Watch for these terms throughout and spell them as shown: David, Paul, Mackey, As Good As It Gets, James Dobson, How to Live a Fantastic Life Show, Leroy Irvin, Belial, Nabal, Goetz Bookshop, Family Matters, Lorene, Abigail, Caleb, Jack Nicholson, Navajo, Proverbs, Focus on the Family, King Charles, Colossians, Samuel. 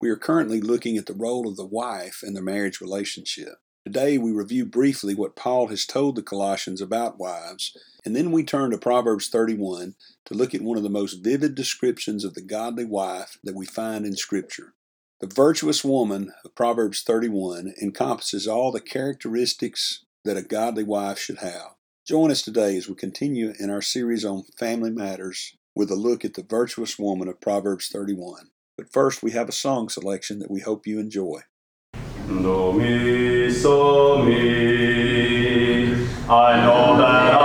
we are currently looking at the role of the wife in the marriage relationship. Today we review briefly what Paul has told the Colossians about wives, and then we turn to Proverbs 31 to look at one of the most vivid descriptions of the godly wife that we find in Scripture. The virtuous woman of Proverbs 31 encompasses all the characteristics that a godly wife should have. Join us today as we continue in our series on family matters with a look at the virtuous woman of Proverbs 31. But first, we have a song selection that we hope you enjoy. Do mi, so mi, I know that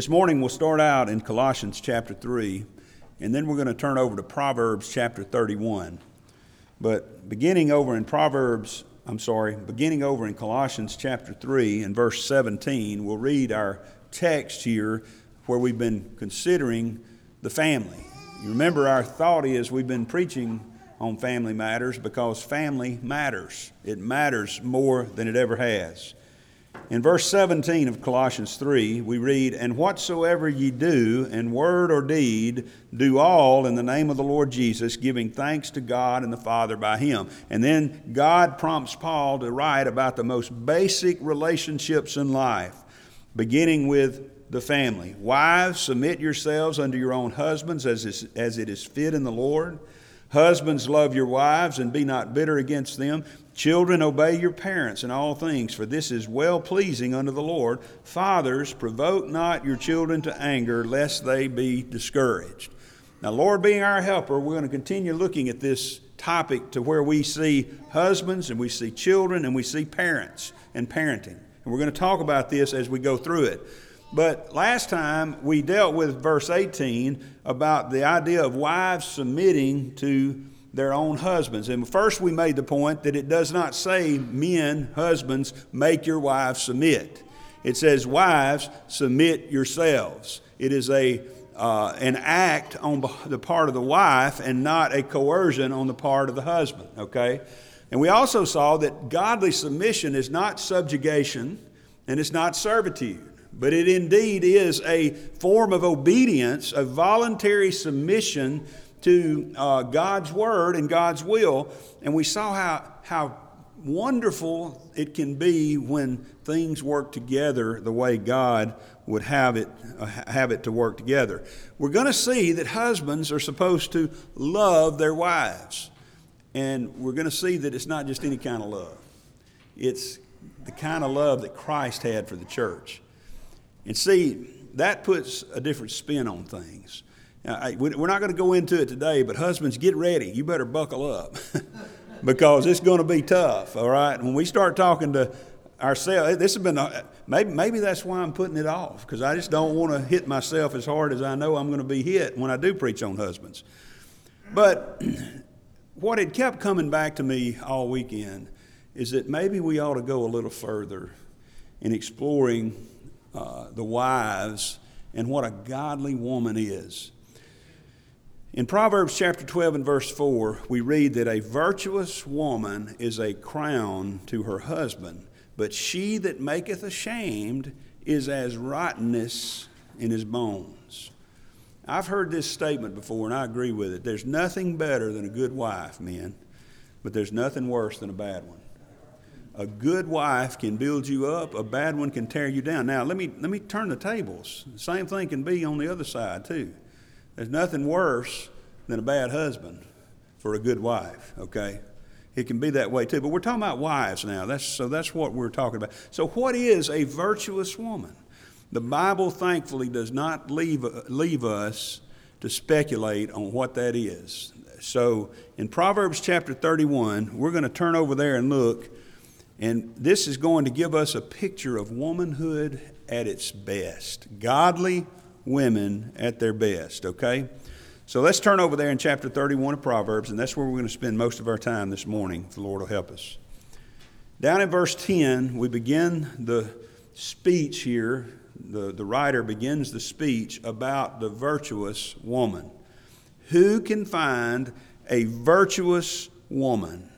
This morning we'll start out in Colossians chapter 3, and then we're going to turn over to Proverbs chapter 31. But beginning over in Colossians chapter 3 and verse 17, we'll read our text here where we've been considering the family. You remember our thought is we've been preaching on family matters because family matters. It matters more than it ever has. In verse 17 of Colossians 3, we read, "And whatsoever ye do in word or deed, do all in the name of the Lord Jesus, giving thanks to God and the Father by him." And then God prompts Paul to write about the most basic relationships in life, beginning with the family. "Wives, submit yourselves unto your own husbands as it is fit in the Lord. Husbands, love your wives and be not bitter against them. Children, obey your parents in all things, for this is well-pleasing unto the Lord. Fathers, provoke not your children to anger, lest they be discouraged." Now, Lord being our helper, we're going to continue looking at this topic to where we see husbands and we see children and we see parents and parenting. And we're going to talk about this as we go through it. But last time we dealt with verse 18 about the idea of wives submitting to their own husbands. And first we made the point that it does not say, "Men, husbands, make your wives submit." It says, "Wives, submit yourselves." It is an act on the part of the wife and not a coercion on the part of the husband, okay? And we also saw that godly submission is not subjugation and it's not servitude. But it indeed is a form of obedience, a voluntary submission to God's word and God's will. And we saw how wonderful it can be when things work together the way God would have it to work together. We're going to see that husbands are supposed to love their wives. And we're going to see that it's not just any kind of love. It's the kind of love that Christ had for the church. And see, that puts a different spin on things. Now, we're not going to go into it today, but husbands, get ready. You better buckle up because it's going to be tough, all right? When we start talking to ourselves, this has been, maybe that's why I'm putting it off, because I just don't want to hit myself as hard as I know I'm going to be hit when I do preach on husbands. But what had kept coming back to me all weekend is that maybe we ought to go a little further in exploring the wives and what a godly woman is. In Proverbs chapter 12 and verse 4, we read that a virtuous woman is a crown to her husband, but she that maketh ashamed is as rottenness in his bones. I've heard this statement before, and I agree with it. There's nothing better than a good wife, men, but there's nothing worse than a bad one. A good wife can build you up. A bad one can tear you down. Now, let me turn the tables. The same thing can be on the other side, too. There's nothing worse than a bad husband for a good wife, okay? It can be that way, too. But we're talking about wives now. That's what we're talking about. So what is a virtuous woman? The Bible, thankfully, does not leave us to speculate on what that is. So in Proverbs chapter 31, we're going to turn over there and look. And this is going to give us a picture of womanhood at its best. Godly women at their best, okay? So let's turn over there in chapter 31 of Proverbs, and that's where we're going to spend most of our time this morning, if the Lord will help us. Down in verse 10, we begin the speech here. The writer begins the speech about the virtuous woman. Who can find a virtuous woman?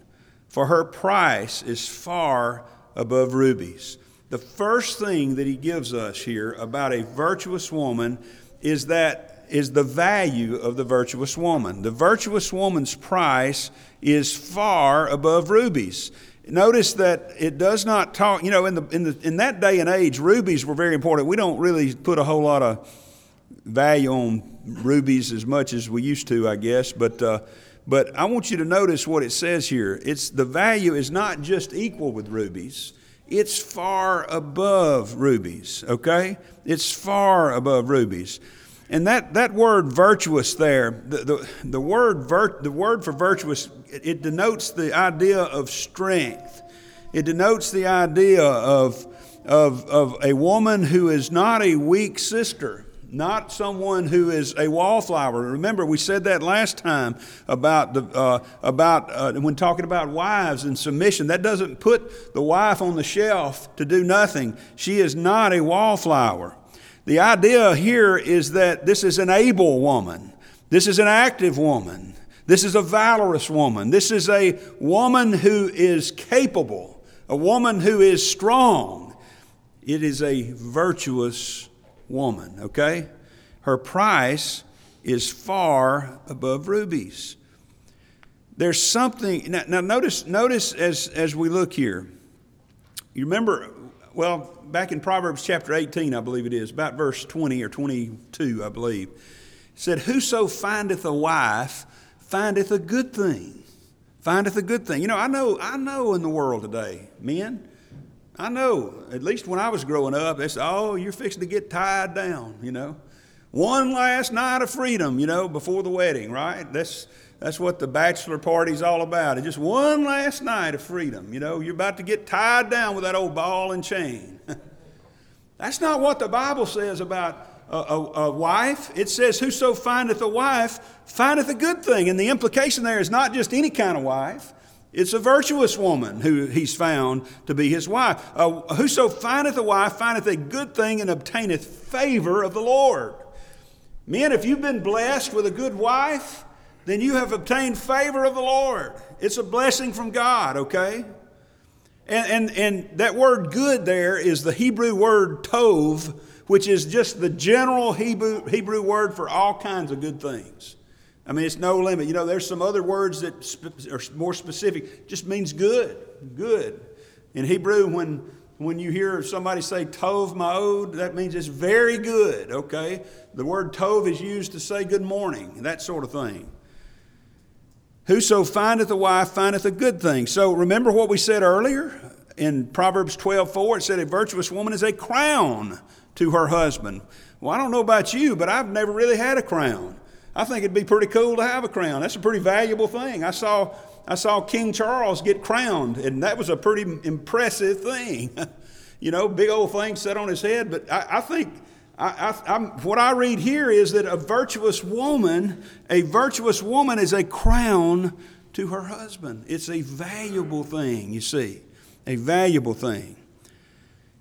For her price is far above rubies. The first thing that he gives us here about a virtuous woman is the value of the virtuous woman. The virtuous woman's price is far above rubies. Notice that it does not talk, in that day and age, rubies were very important. We don't really put a whole lot of value on rubies as much as we used to, I guess, But I want you to notice what it says here. The value is not just equal with rubies. It's far above rubies, okay? It's far above rubies. And that word virtuous there, the word for virtuous, it denotes the idea of strength. It denotes the idea of of a woman who is not a weak sister, not someone who is a wallflower. Remember, we said that last time about the when talking about wives and submission. That doesn't put the wife on the shelf to do nothing. She is not a wallflower. The idea here is that this is an able woman. This is an active woman. This is a valorous woman. This is a woman who is capable, a woman who is strong. It is a virtuous woman, okay? Her price is far above rubies. There's something, now notice as we look here, you remember, well, back in Proverbs chapter 18, I believe it is, about verse 20 or 22, I believe, it said, "Whoso findeth a wife findeth a good thing, findeth a good thing." You know, I know in the world today, men, I know, at least when I was growing up, they said, "Oh, you're fixing to get tied down," you know. One last night of freedom, you know, before the wedding, right? That's what the bachelor party's all about. It's just one last night of freedom, you know. You're about to get tied down with that old ball and chain. That's not what the Bible says about a wife. It says, "Whoso findeth a wife findeth a good thing." And the implication there is not just any kind of wife. It's a virtuous woman who he's found to be his wife. "Whoso findeth a wife findeth a good thing and obtaineth favor of the Lord." Men, if you've been blessed with a good wife, then you have obtained favor of the Lord. It's a blessing from God, okay? And that word "good" there is the Hebrew word tov, which is just the general Hebrew word for all kinds of good things. I mean, it's no limit. You know, there's some other words that are more specific. It just means good, good. In Hebrew, when you hear somebody say tov ma'od, that means it's very good, okay? The word tov is used to say good morning, that sort of thing. "Whoso findeth a wife findeth a good thing." So remember what we said earlier in Proverbs 12:4. It said a virtuous woman is a crown to her husband. Well, I don't know about you, but I've never really had a crown. I think it'd be pretty cool to have a crown. That's a pretty valuable thing. I saw King Charles get crowned, and that was a pretty impressive thing. You know, big old thing set on his head. But I think what I read here is that a virtuous woman is a crown to her husband. It's a valuable thing, you see, a valuable thing.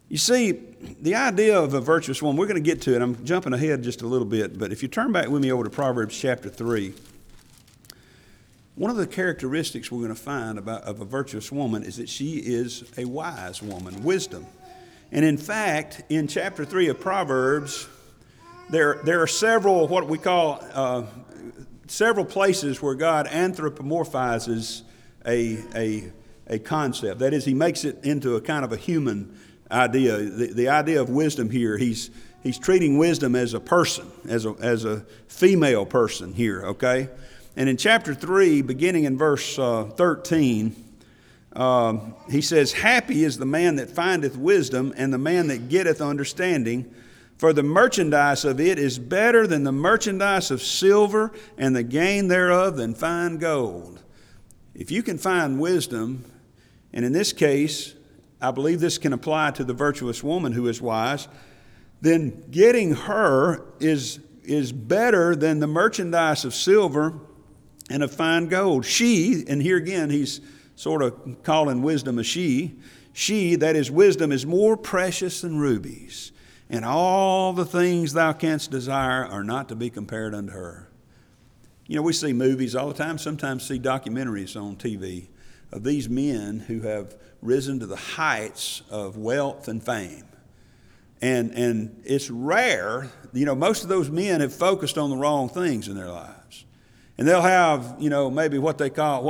You see, the idea of a virtuous woman, we're going to get to it. I'm jumping ahead just a little bit, but if you turn back with me over to Proverbs chapter 3, one of the characteristics we're going to find of a virtuous woman is that she is a wise woman, wisdom. And in fact, in chapter 3 of Proverbs, there are several what we call several places where God anthropomorphizes a concept. That is, he makes it into a kind of a human idea. The idea of wisdom here, he's treating wisdom as a person, as a female person here, okay? And in chapter 3, beginning in verse 13, he says, "Happy is the man that findeth wisdom, and the man that getteth understanding, for the merchandise of it is better than the merchandise of silver, and the gain thereof than fine gold." If you can find wisdom, and in this case, I believe this can apply to the virtuous woman who is wise, then getting her is better than the merchandise of silver and of fine gold. She, and here again he's sort of calling wisdom a she, that is wisdom, is more precious than rubies, and all the things thou canst desire are not to be compared unto her. You know, we see movies all the time, sometimes see documentaries on TV of these men who have risen to the heights of wealth and fame. And it's rare, you know, most of those men have focused on the wrong things in their lives. And they'll have, you know, maybe what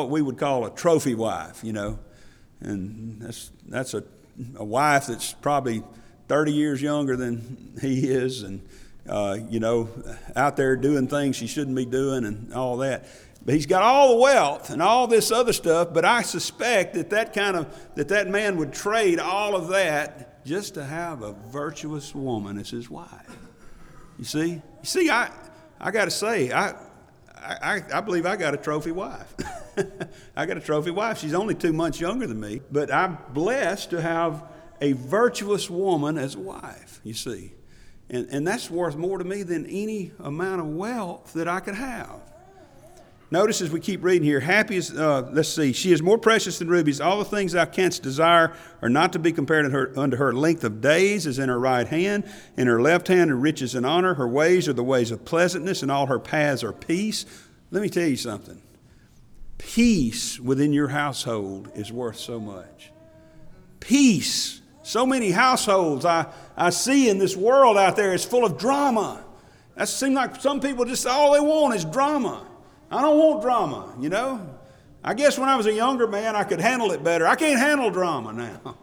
we would call a trophy wife, you know. And that's a wife that's probably 30 years younger than he is, and, you know, out there doing things she shouldn't be doing and all that. But he's got all the wealth and all this other stuff, but I suspect that man would trade all of that just to have a virtuous woman as his wife. You see? I got to say, I believe I got a trophy wife. I got a trophy wife. She's only 2 months younger than me, but I'm blessed to have a virtuous woman as wife, you see. And that's worth more to me than any amount of wealth that I could have. Notice as we keep reading here, happy is, she is more precious than rubies. All the things thou canst desire are not to be compared unto her. Length of days is in her right hand, in her left hand are riches and honor. Her ways are the ways of pleasantness, and all her paths are peace. Let me tell you something. Peace within your household is worth so much. Peace. So many households I see in this world out there is full of drama. That seems like some people just all they want is drama. I don't want drama, you know. I guess when I was a younger man, I could handle it better. I can't handle drama now.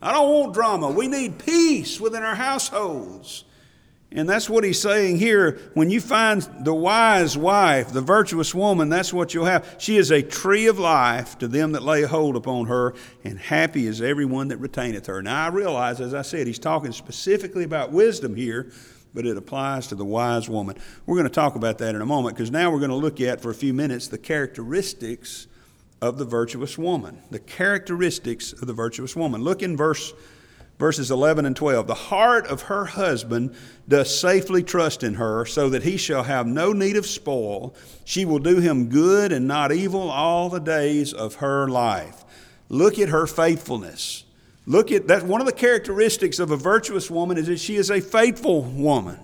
I don't want drama. We need peace within our households. And that's what he's saying here. When you find the wise wife, the virtuous woman, that's what you'll have. She is a tree of life to them that lay hold upon her, and happy is everyone that retaineth her. Now I realize, as I said, he's talking specifically about wisdom here, but it applies to the wise woman. We're going to talk about that in a moment, because now we're going to look at, for a few minutes, the characteristics of the virtuous woman. The characteristics of the virtuous woman. Look in verses 11 and 12. The heart of her husband doth safely trust in her, so that he shall have no need of spoil. She will do him good and not evil all the days of her life. Look at her faithfulness. Look at that. One of the characteristics of a virtuous woman is that she is a faithful woman.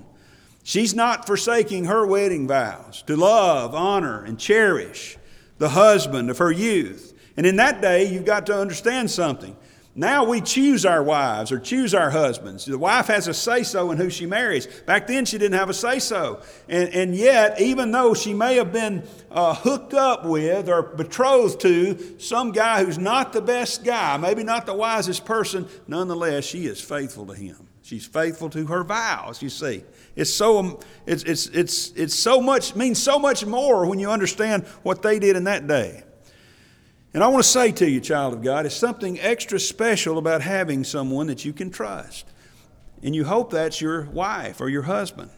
She's not forsaking her wedding vows to love, honor, and cherish the husband of her youth. And in that day, you've got to understand something. Now we choose our wives or choose our husbands. The wife has a say-so in who she marries. Back then, she didn't have a say-so. And yet, even though she may have been hooked up with or betrothed to some guy who's not the best guy, maybe not the wisest person, nonetheless, she is faithful to him. She's faithful to her vows, you see. It means so much more when you understand what they did in that day. And I want to say to you, child of God, it's something extra special about having someone that you can trust. And you hope that's your wife or your husband.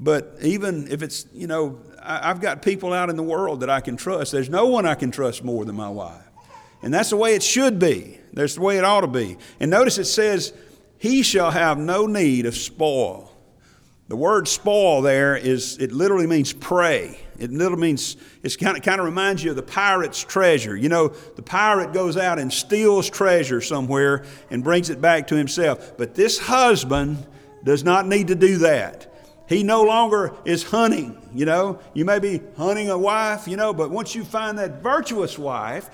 But even if it's, you know, I've got people out in the world that I can trust. There's no one I can trust more than my wife. And that's the way it should be. That's the way it ought to be. And notice it says, he shall have no need of spoil. The word spoil there it literally means prey. It literally means, it kind of reminds you of the pirate's treasure. You know, the pirate goes out and steals treasure somewhere and brings it back to himself. But this husband does not need to do that. He no longer is hunting, you know. You may be hunting a wife, you know, but once you find that virtuous wife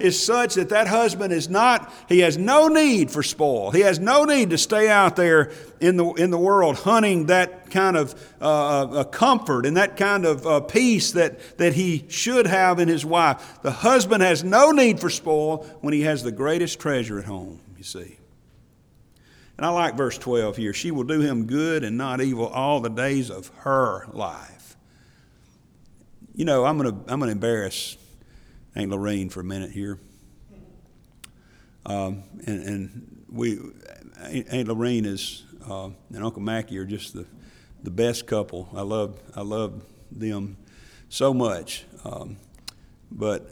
is such that husband is not, he has no need for spoil. He has no need to stay out there in the world hunting that kind of comfort and that kind of peace that he should have in his wife. The husband has no need for spoil when he has the greatest treasure at home, you see. And I like verse 12 here. She will do him good and not evil all the days of her life. You know, I'm gonna embarrass Aunt Lorene for a minute here. Aunt Lorene and Uncle Mackey are just the best couple. I love them so much. But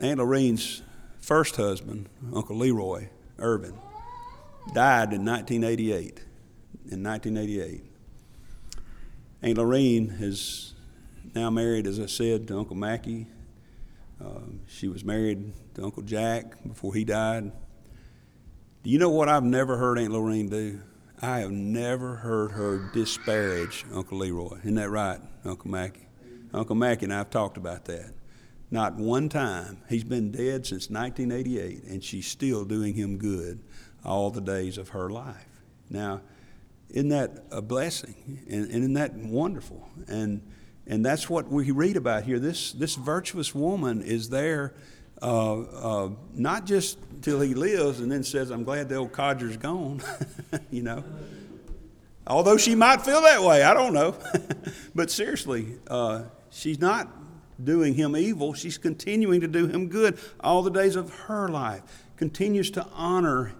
Aunt Lorene's first husband, Uncle Leroy Irvin, died in 1988. Aunt Lorene is now married, as I said, to Uncle Mackey. She was married to Uncle Jack before he died. Do you know what I've never heard Aunt Lorene do? I have never heard her disparage Uncle Leroy. Isn't that right, Uncle Mackey? Uncle Mackey and I have talked about that. Not one time. He's been dead since 1988, and she's still doing him good all the days of her life. Now, isn't that a blessing? And isn't that wonderful? And that's what we read about here. This virtuous woman is there not just till he lives and then says, I'm glad the old codger's gone, you know. Although she might feel that way, I don't know. But seriously, she's not doing him evil. She's continuing to do him good all the days of her life. Continues to honor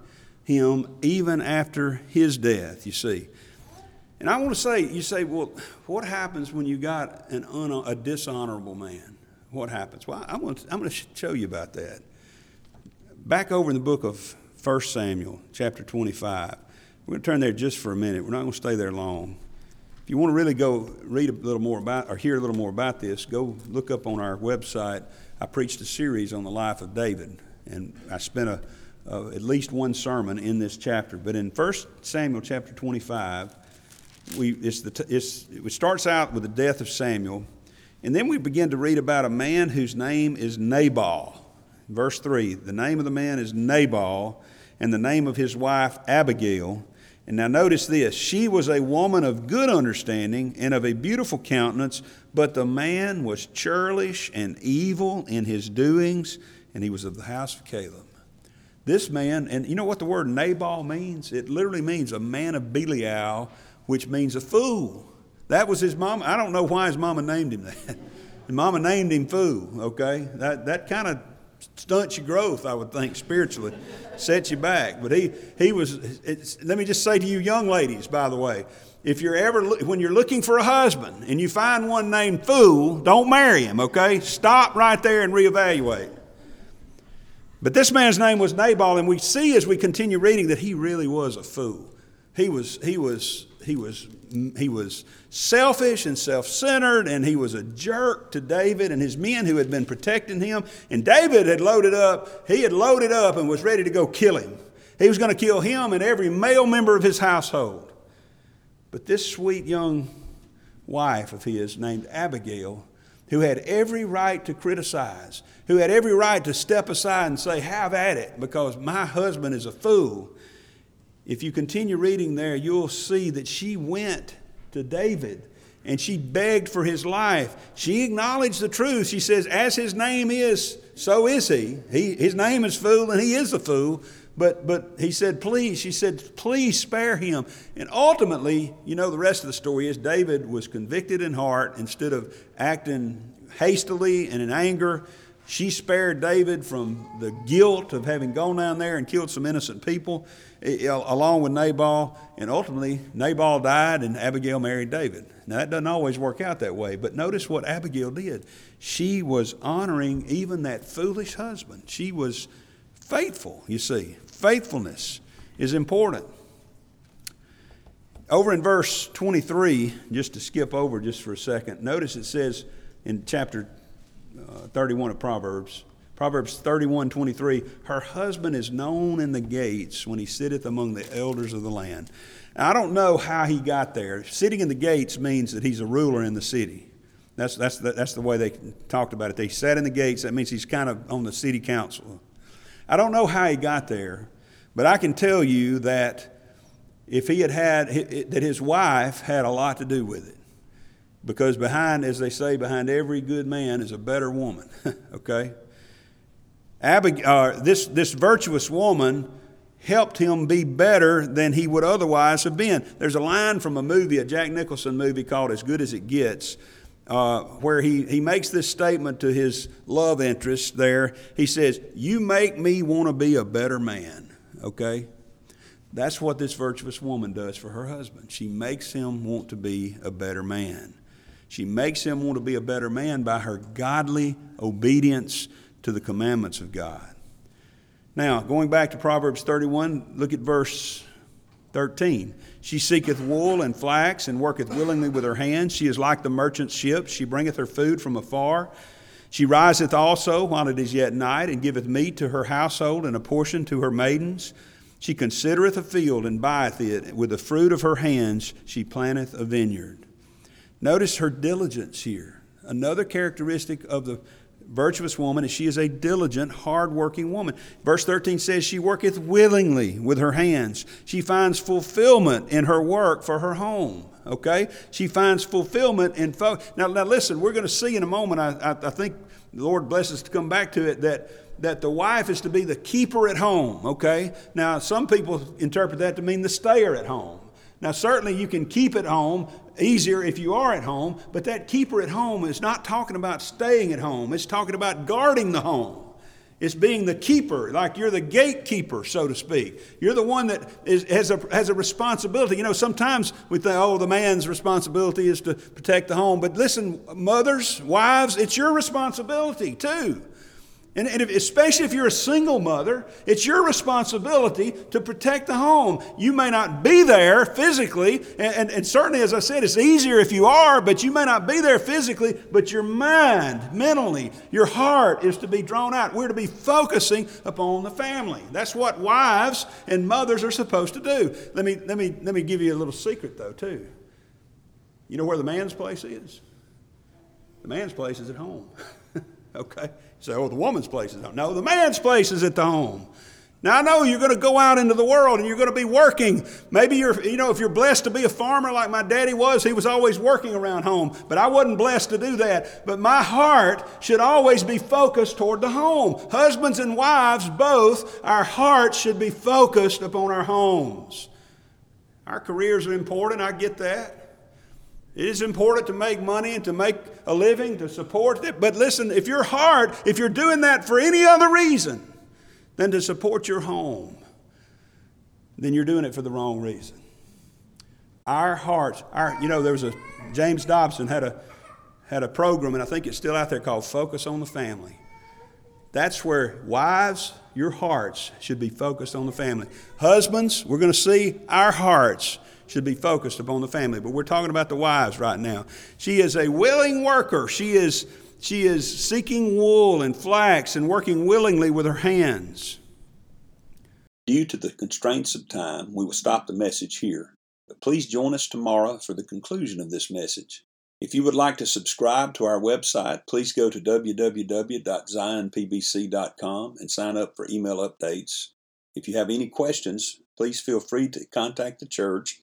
him even after his death, you see. And I want to say, you say, well, what happens when you got a dishonorable man? What happens? Well, I'm going to show you about that. Back over in the book of 1 Samuel chapter 25. We're going to turn there just for a minute. We're not going to stay there long. If you want to really go read a little more about or hear a little more about this, go look up on our website. I preached a series on the life of David, and I spent at least one sermon in this chapter. But in 1 Samuel chapter 25, it starts out with the death of Samuel, and then we begin to read about a man whose name is Nabal. Verse 3, the name of the man is Nabal, and the name of his wife Abigail. And now notice this, she was a woman of good understanding and of a beautiful countenance, but the man was churlish and evil in his doings, and he was of the house of Caleb. This man, and you know what the word Nabal means? It literally means a man of Belial, which means a fool. That was his mama. I don't know why his mama named him that. His mama named him fool, okay? That kind of stunts your growth, I would think, spiritually, sets you back. But he was, let me just say to you young ladies, by the way, if you're ever, when you're looking for a husband and you find one named fool, don't marry him, okay? Stop right there and reevaluate. But this man's name was Nabal, and we see as we continue reading that he really was a fool. He was selfish and self-centered, and he was a jerk to David and his men who had been protecting him. And David had loaded up. He had loaded up and was ready to go kill him. He was going to kill him and every male member of his household. But this sweet young wife of his named Abigail, who had every right to criticize, who had every right to step aside and say, have at it, because my husband is a fool. If you continue reading there, you'll see that she went to David and she begged for his life. She acknowledged the truth. She says, as his name is, so is he. His name is fool and he is a fool. But he said, please. She said, please spare him. And ultimately, you know, the rest of the story is David was convicted in heart. Instead of acting hastily and in anger, she spared David from the guilt of having gone down there and killed some innocent people along with Nabal. And ultimately, Nabal died and Abigail married David. Now, that doesn't always work out that way. But notice what Abigail did. She was honoring even that foolish husband. She was faithful, you see. Faithfulness is important. Over in verse 23, just to skip over just for a second, notice it says in chapter 31 of Proverbs, Proverbs 31:23, her husband is known in the gates when he sitteth among the elders of the land. Now, I don't know how he got there. Sitting in the gates means that he's a ruler in the city. That's the way they talked about it. They sat in the gates. That means he's kind of on the city council. I don't know how he got there, but I can tell you that if he had that his wife had a lot to do with it. Because behind, as they say, behind every good man is a better woman, okay? This virtuous woman helped him be better than he would otherwise have been. There's a line from a Jack Nicholson movie called As Good As It Gets, where he makes this statement to his love interest there. He says, you make me want to be a better man, okay? That's what this virtuous woman does for her husband. She makes him want to be a better man. She makes him want to be a better man by her godly obedience to the commandments of God. Now, going back to Proverbs 31, look at verse 13. She seeketh wool and flax and worketh willingly with her hands. She is like the merchant ships. She bringeth her food from afar. She riseth also while it is yet night and giveth meat to her household and a portion to her maidens. She considereth a field and buyeth it. With the fruit of her hands she planteth a vineyard. Notice her diligence here. Another characteristic of the virtuous woman is she is a diligent, hard-working woman. Verse 13 says, she worketh willingly with her hands. She finds fulfillment in her work for her home. Okay? She finds fulfillment in... Now listen, we're going to see in a moment, I think the Lord bless us to come back to it, that the wife is to be the keeper at home, okay? Now, some people interpret that to mean the stayer at home. Now, certainly you can keep at home easier if you are at home, but that keeper at home is not talking about staying at home. It's talking about guarding the home. It's being the keeper, like you're the gatekeeper, so to speak. You're the one that has a responsibility. You know, sometimes we think, oh, the man's responsibility is to protect the home. But listen, mothers, wives, it's your responsibility too. And if, especially if you're a single mother, it's your responsibility to protect the home. You may not be there physically, and certainly, as I said, it's easier if you are, but you may not be there physically, but your mind, mentally, your heart is to be drawn out. We're to be focusing upon the family. That's what wives and mothers are supposed to do. Let me give you a little secret, though, too. You know where the man's place is? The man's place is at home. Okay? So, the woman's place is at home. No, the man's place is at the home. Now, I know you're going to go out into the world and you're going to be working. Maybe if you're blessed to be a farmer like my daddy was, he was always working around home. But I wasn't blessed to do that. But my heart should always be focused toward the home. Husbands and wives, both, our hearts should be focused upon our homes. Our careers are important. I get that. It is important to make money and to make a living, to support it. But listen, if you're doing that for any other reason than to support your home, then you're doing it for the wrong reason. Our hearts, James Dobson had a program, and I think it's still out there, called Focus on the Family. That's where wives, your hearts should be focused on the family. Husbands, we're going to see our hearts should be focused upon the family, but we're talking about the wives right now. She is a willing worker. She is seeking wool and flax and working willingly with her hands. Due to the constraints of time, we will stop the message here. But please join us tomorrow for the conclusion of this message. If you would like to subscribe to our website, please go to www.zionpbc.com and sign up for email updates. If you have any questions, please feel free to contact the church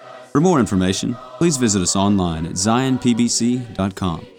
For more information, please visit us online at zionpbc.com.